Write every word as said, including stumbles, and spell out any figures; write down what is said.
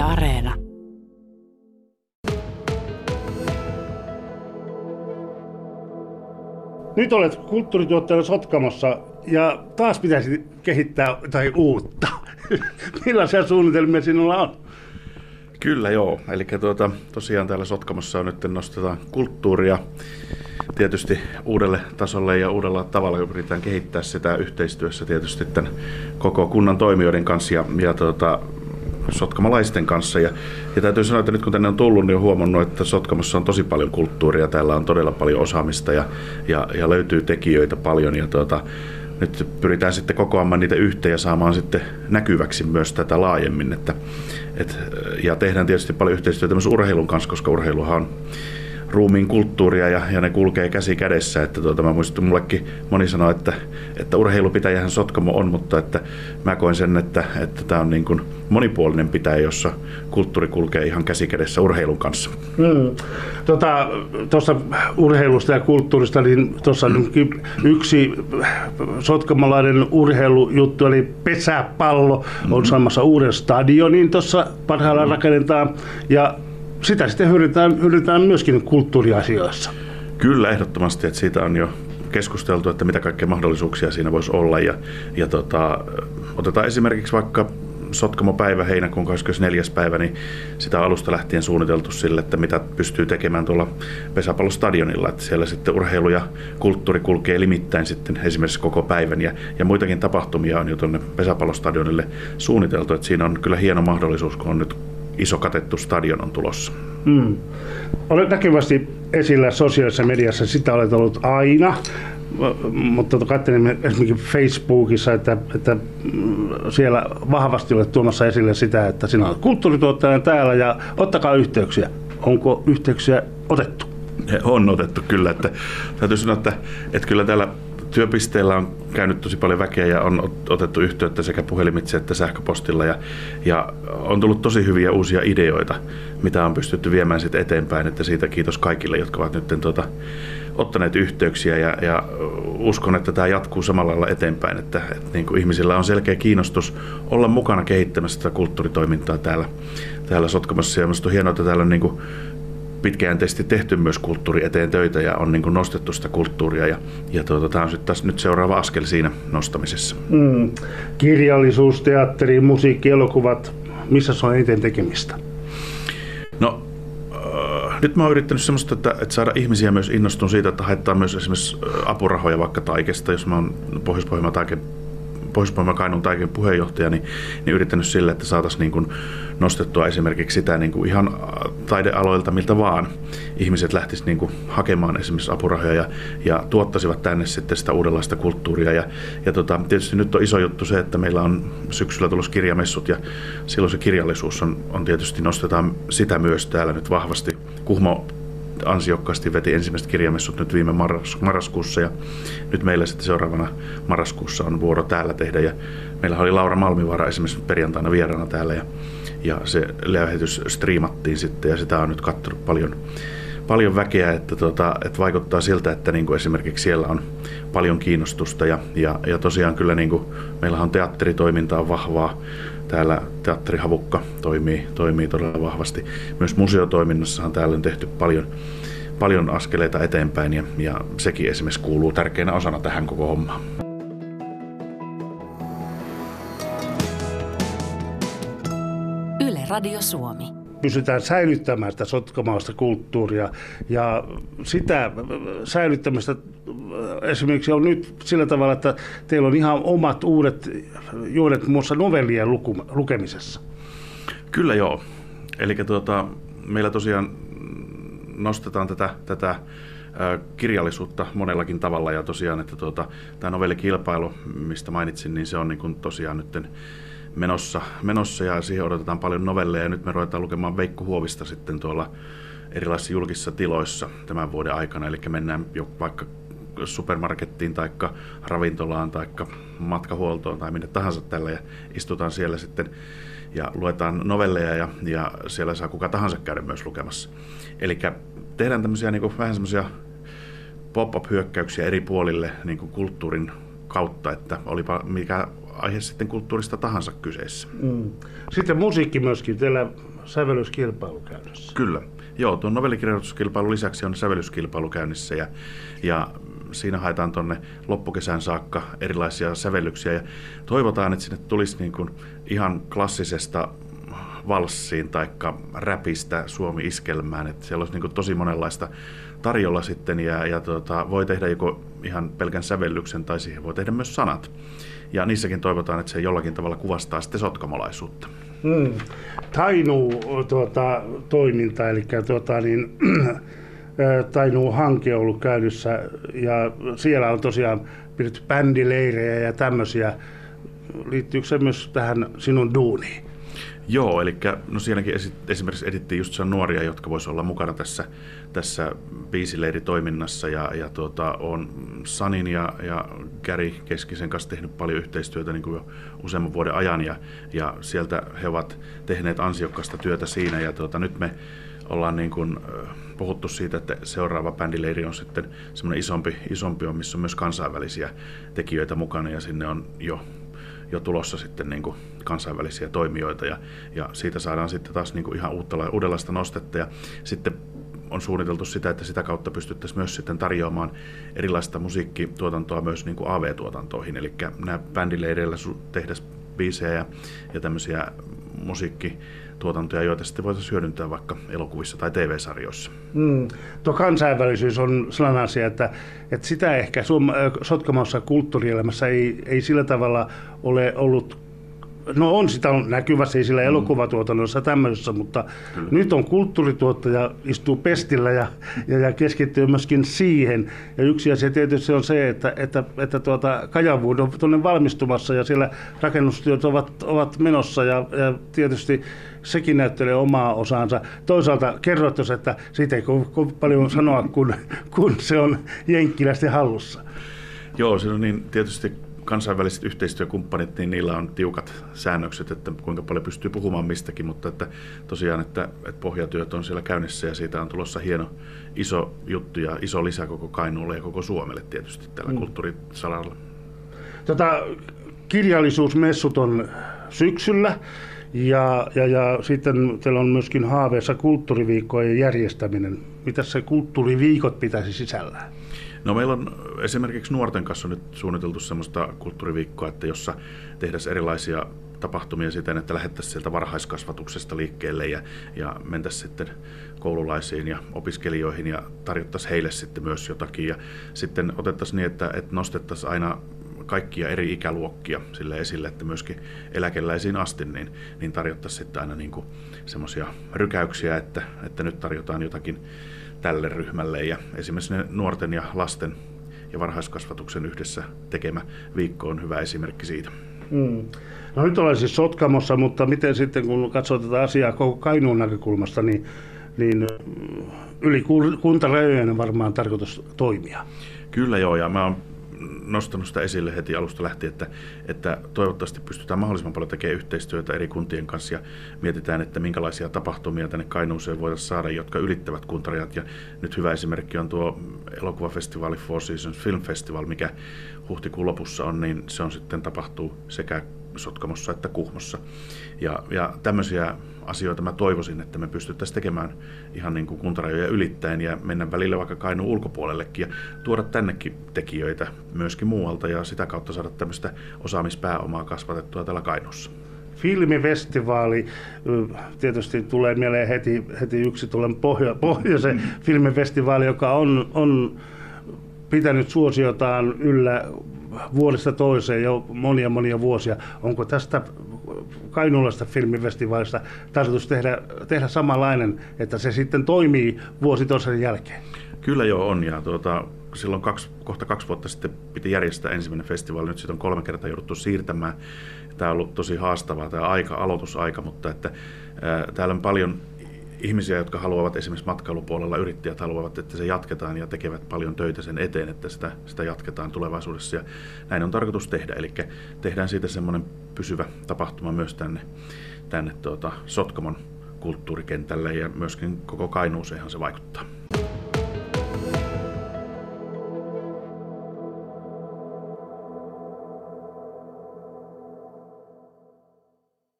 Yle Areena. Nyt olet kulttuurituottajana Sotkamossa ja taas pitäisi kehittää jotain uutta. Millaisia suunnitelmia sinulla on? Kyllä joo. Eli tuota, tosiaan täällä Sotkamossa on nyt nostetaan kulttuuria tietysti uudelle tasolle ja uudella tavalla, kun pyritään kehittää sitä yhteistyössä tietysti tämän koko kunnan toimijoiden kanssa ja, ja tuota, sotkamalaisten kanssa. Ja, ja täytyy sanoa, että nyt kun tänne on tullut, niin on huomannut, että Sotkamossa on tosi paljon kulttuuria. Täällä on todella paljon osaamista ja, ja, ja löytyy tekijöitä paljon. Ja tuota, nyt pyritään sitten kokoamaan niitä yhteen ja saamaan sitten näkyväksi myös tätä laajemmin. Että, et, ja tehdään tietysti paljon yhteistyötä myös urheilun kanssa, koska urheiluhan on ruumiin kulttuuria ja, ja ne kulkee käsi kädessä. Että tuota, mä muistun, mullekin moni sanoo, että, että urheilupitäjähän Sotkamo on, mutta että mä koen sen, että tämä on niin kuin monipuolinen pitäjä, jossa kulttuuri kulkee ihan käsi kädessä urheilun kanssa. Mm. Tuota, tuosta urheilusta ja kulttuurista, niin tuossa mm. yksi sotkamalainen urheilujuttu, eli pesäpallo, mm. on saamassa uuden stadionin tuossa parhaillaan mm. rakennetaan. Ja sitä sitten hyödytään, hyödytään myöskin kulttuuriasioissa. Kyllä, ehdottomasti, että siitä on jo keskusteltu, että mitä kaikkea mahdollisuuksia siinä voisi olla. Ja, ja tota, otetaan esimerkiksi vaikka Sotkamo-päivä heinäkuun kahdeskymmenesneljäs päivä, niin sitä on alusta lähtien suunniteltu sille, että mitä pystyy tekemään tuolla pesäpallostadionilla. Että siellä sitten urheilu ja kulttuuri kulkee limittäin sitten esimerkiksi koko päivän ja, ja muitakin tapahtumia on jo tuonne pesäpallostadionille suunniteltu. Että siinä on kyllä hieno mahdollisuus, kun on nyt iso katettu stadion on tulossa. Mm. Olet näkyvästi esillä sosiaalisessa mediassa, sitä olet ollut aina, mutta katselin esimerkiksi Facebookissa, että, että siellä vahvasti olet tuomassa esille sitä, että sinä olet kulttuurituottajana täällä ja ottakaa yhteyksiä. Onko yhteyksiä otettu? On otettu kyllä. Että, täytyy sanoa, että, että kyllä täällä työpisteillä on käynyt tosi paljon väkeä ja on otettu yhteyttä sekä puhelimitse että sähköpostilla ja, ja on tullut tosi hyviä uusia ideoita, mitä on pystytty viemään sitten eteenpäin. Että siitä kiitos kaikille, jotka ovat nyt tuota, ottaneet yhteyksiä ja, ja uskon, että tämä jatkuu samalla lailla eteenpäin. Että, että niin kuin ihmisillä on selkeä kiinnostus olla mukana kehittämässä tätä kulttuuritoimintaa täällä, täällä Sotkamossa ja minusta on hienoa, että täällä on niin kuin pitkäjänteisesti tehty myös kulttuuri eteen töitä ja on niin kuin nostettu sitä kulttuuria ja, ja tuota, tämä on taas nyt seuraava askel siinä nostamisessa. Mm. Kirjallisuus, teatteri, musiikki, elokuvat, missä se on eniten tekemistä? No, äh, nyt mä oon yrittänyt semmoista, että, että saada ihmisiä myös innostumaan siitä, että haetaan myös esimerkiksi apurahoja vaikka Taikesta, jos mä oon Pohjois-Pohjanmaan Taike Pohjois-Pohjanmaan Kainuun Taiken puheenjohtaja, niin, niin yrittänyt sille, että saataisiin niin kuin nostettua esimerkiksi sitä niin kuin ihan taidealoilta miltä vaan. Ihmiset lähtisivät niin kuin hakemaan esimerkiksi apurahoja ja, ja tuottaisivat tänne sitten sitä uudenlaista kulttuuria. Ja, ja tota, tietysti nyt on iso juttu se, että meillä on syksyllä tulossa kirjamessut ja silloin se kirjallisuus on, on tietysti nostetaan sitä myös täällä nyt vahvasti. Kuhmo ansiokkaasti veti ensimmäiset kirjamessut nyt viime marras, marraskuussa ja nyt meillä sitten seuraavana marraskuussa on vuoro täällä tehdä ja meillä oli Laura Malmivara esimerkiksi perjantaina vieraana täällä ja, ja se lähetys striimattiin sitten ja sitä on nyt katsonut paljon, paljon väkeä, että, tuota, että vaikuttaa siltä, että niin kuin esimerkiksi siellä on paljon kiinnostusta ja, ja, ja tosiaan kyllä niin kuin meillä on teatteritoimintaa vahvaa. Täällä Teatterihavukka toimii, toimii todella vahvasti. Myös museotoiminnassahan täällä on tehty paljon, paljon askeleita eteenpäin ja, ja sekin esimerkiksi kuuluu tärkeänä osana tähän koko hommaan. Yle Radio Suomi. Pysytään säilyttämään sitä sotkamausta kulttuuria ja sitä säilyttämistä esimerkiksi on nyt sillä tavalla, että teillä on ihan omat uudet juonet muussa novellien lukemisessa. Kyllä joo. Eli tuota, meillä tosiaan nostetaan tätä, tätä kirjallisuutta monellakin tavalla ja tosiaan, että tuota, tämä novellikilpailu, mistä mainitsin, niin se on niin kuin tosiaan nytten menossa, menossa ja siihen odotetaan paljon novelleja ja nyt me ruvetaan lukemaan Veikku Huovista sitten tuolla erilaisissa julkisissa tiloissa tämän vuoden aikana, eli mennään jo vaikka supermarkettiin tai ravintolaan tai matkahuoltoon tai minne tahansa tällä ja istutaan siellä sitten ja luetaan novelleja ja, ja siellä saa kuka tahansa käydä myös lukemassa. Eli tehdään tämmöisiä niin kuin vähän semmoisia pop-up-hyökkäyksiä eri puolille niin kuin kulttuurin kautta, että olipa mikä aihe sitten kulttuurista tahansa kyseessä. Mm. Sitten musiikki myöskin, teillä sävellyskilpailu käynnissä. Kyllä. Joo, tuon novellikirjoituskilpailun lisäksi on sävellyskilpailu käynnissä ja, ja siinä haetaan tuonne loppukesään saakka erilaisia sävellyksiä ja toivotaan, että sinne tulisi niin kuin ihan klassisesta valssiin tai räpistä Suomi-iskelmään, että siellä olisi niin kuin tosi monenlaista tarjolla sitten ja, ja tuota, voi tehdä joko ihan pelkän sävellyksen tai siihen voi tehdä myös sanat. Ja niissäkin toivotaan, että se jollakin tavalla kuvastaa sitten sotkamolaisuutta. Mm. Tainuu tuota, toiminta, eli tuota, niin, Tainuu hanke on ollut käynnissä ja siellä on tosiaan pidetty bändileirejä ja tämmöisiä. Liittyykö se myös tähän sinun duuniin? Joo, eli no sielläkin esi- esimerkiksi edittiin just nuoria, jotka voisivat olla mukana tässä, tässä biisileiritoiminnassa. Ja, ja tuota, olen Sanin ja, ja Gary Keskisen kanssa tehnyt paljon yhteistyötä niin kuin jo useamman vuoden ajan. Ja, ja sieltä he ovat tehneet ansiokasta työtä siinä. Ja tuota, nyt me ollaan niin kuin puhuttu siitä, että seuraava bändileiri on sitten semmoinen isompi, isompi on, missä on myös kansainvälisiä tekijöitä mukana ja sinne on jo... jo tulossa sitten niin kuin kansainvälisiä toimijoita ja, ja siitä saadaan sitten taas niin kuin ihan uutta, uudenlaista nostetta ja sitten on suunniteltu sitä, että sitä kautta pystyttäisiin myös sitten tarjoamaan erilaista musiikkituotantoa myös niin kuin A V-tuotantoihin, eli nämä bändileireillä tehdä biisejä ja, ja tämmöisiä musiikkituotantoja, joita sitten voitaisiin hyödyntää vaikka elokuvissa tai T V-sarjoissa. Mm. Tuo kansainvälisyys on sellainen asia, että, että sitä ehkä Suom- Sotkamossa kulttuurielämässä ei, ei sillä tavalla ole ollut, no on sitä näkyvästi sillä mm. elokuvatuotannossa tämmöisessä, mutta Kyllä. nyt on kulttuurituottaja, istuu pestillä ja, ja, ja keskittyy myöskin siihen. Ja yksi asia tietysti on se, että, että, että tuota, Kajavuud on tuonne valmistumassa ja siellä rakennustyöt ovat, ovat menossa ja, ja tietysti sekin näyttelee omaa osaansa. Toisaalta kerrot, että siitä ei ko- paljon sanoa, kun, kun se on jenkkiläisten hallussa. Joo, se on niin tietysti. Kansainväliset yhteistyökumppanit, niin niillä on tiukat säännökset, että kuinka paljon pystyy puhumaan mistäkin, mutta että tosiaan, että, että pohjatyöt on siellä käynnissä ja siitä on tulossa hieno iso juttu ja iso lisä koko Kainuulle ja koko Suomelle tietysti tällä mm. kulttuurisalalla. Tota, kirjallisuusmessut on syksyllä ja, ja, ja sitten teillä on myöskin haaveessa kulttuuriviikkojen järjestäminen. Mitä se kulttuuriviikot pitäisi sisällään? No meillä on esimerkiksi nuorten kanssa nyt suunniteltu semmoista kulttuuriviikkoa, että jossa tehdään erilaisia tapahtumia siten, että lähettäisiin sieltä varhaiskasvatuksesta liikkeelle ja, ja mentäisiin sitten koululaisiin ja opiskelijoihin ja tarjottaisiin heille sitten myös jotakin. Ja sitten otettaisiin niin, että, että nostettaisiin aina kaikkia eri ikäluokkia sille esille, että myöskin eläkeläisiin asti niin, niin tarjottaisiin sitten aina niin kuin semmoisia rykäyksiä, että, että nyt tarjotaan jotakin tälle ryhmälle ja esimerkiksi ne nuorten ja lasten ja varhaiskasvatuksen yhdessä tekemä viikko on hyvä esimerkki siitä. Mm. No nyt ollaan siis Sotkamossa, mutta miten sitten kun katsoo tätä asiaa koko Kainuun näkökulmasta, niin, niin yli kuntarajojen varmaan tarkoitus toimia. Kyllä joo ja mä oon nostanut sitä esille heti alusta lähtien, että, että toivottavasti pystytään mahdollisimman paljon tekemään yhteistyötä eri kuntien kanssa ja mietitään, että minkälaisia tapahtumia tänne Kainuuseen voidaan saada, jotka ylittävät kuntarajat. Ja nyt hyvä esimerkki on tuo elokuvafestivaali Four Seasons Film Festival, mikä huhtikuun lopussa on, niin se on sitten tapahtuu sekä Sotkamossa että Kuhmossa. Ja, ja tämmöisiä asioita mä toivoisin, että me pystyttäisiin tekemään ihan niin kuin kuntarajoja ylittäen ja mennä välillä vaikka Kainuun ulkopuolellekin ja tuoda tännekin tekijöitä myöskin muualta ja sitä kautta saada tämmöistä osaamispääomaa kasvatettua täällä Kainuussa. Filmifestivaali, tietysti tulee mieleen heti, heti yksi tuollainen pohjo, pohjoisen mm. filmifestivaali, joka on, on pitänyt suosiotaan yllä vuodesta toiseen jo monia monia vuosia. Onko tästä kainuulaisesta filmifestivaalista tarkoitus tehdä, tehdä samanlainen, että se sitten toimii vuosi toisen jälkeen? Kyllä joo on ja tuota, silloin kaksi, kohta kaksi vuotta sitten piti järjestää ensimmäinen festivaali, nyt siitä on kolme kertaa jouduttu siirtämään. Tämä on ollut tosi haastavaa tämä aika, aloitusaika, mutta että, ää, täällä on paljon ihmisiä, jotka haluavat esimerkiksi matkailupuolella, yrittäjät haluavat, että se jatketaan ja tekevät paljon töitä sen eteen, että sitä, sitä jatketaan tulevaisuudessa ja näin on tarkoitus tehdä. Eli tehdään siitä semmoinen pysyvä tapahtuma myös tänne, tänne tuota, Sotkamon kulttuurikentälle ja myöskin koko Kainuuseenhan se vaikuttaa.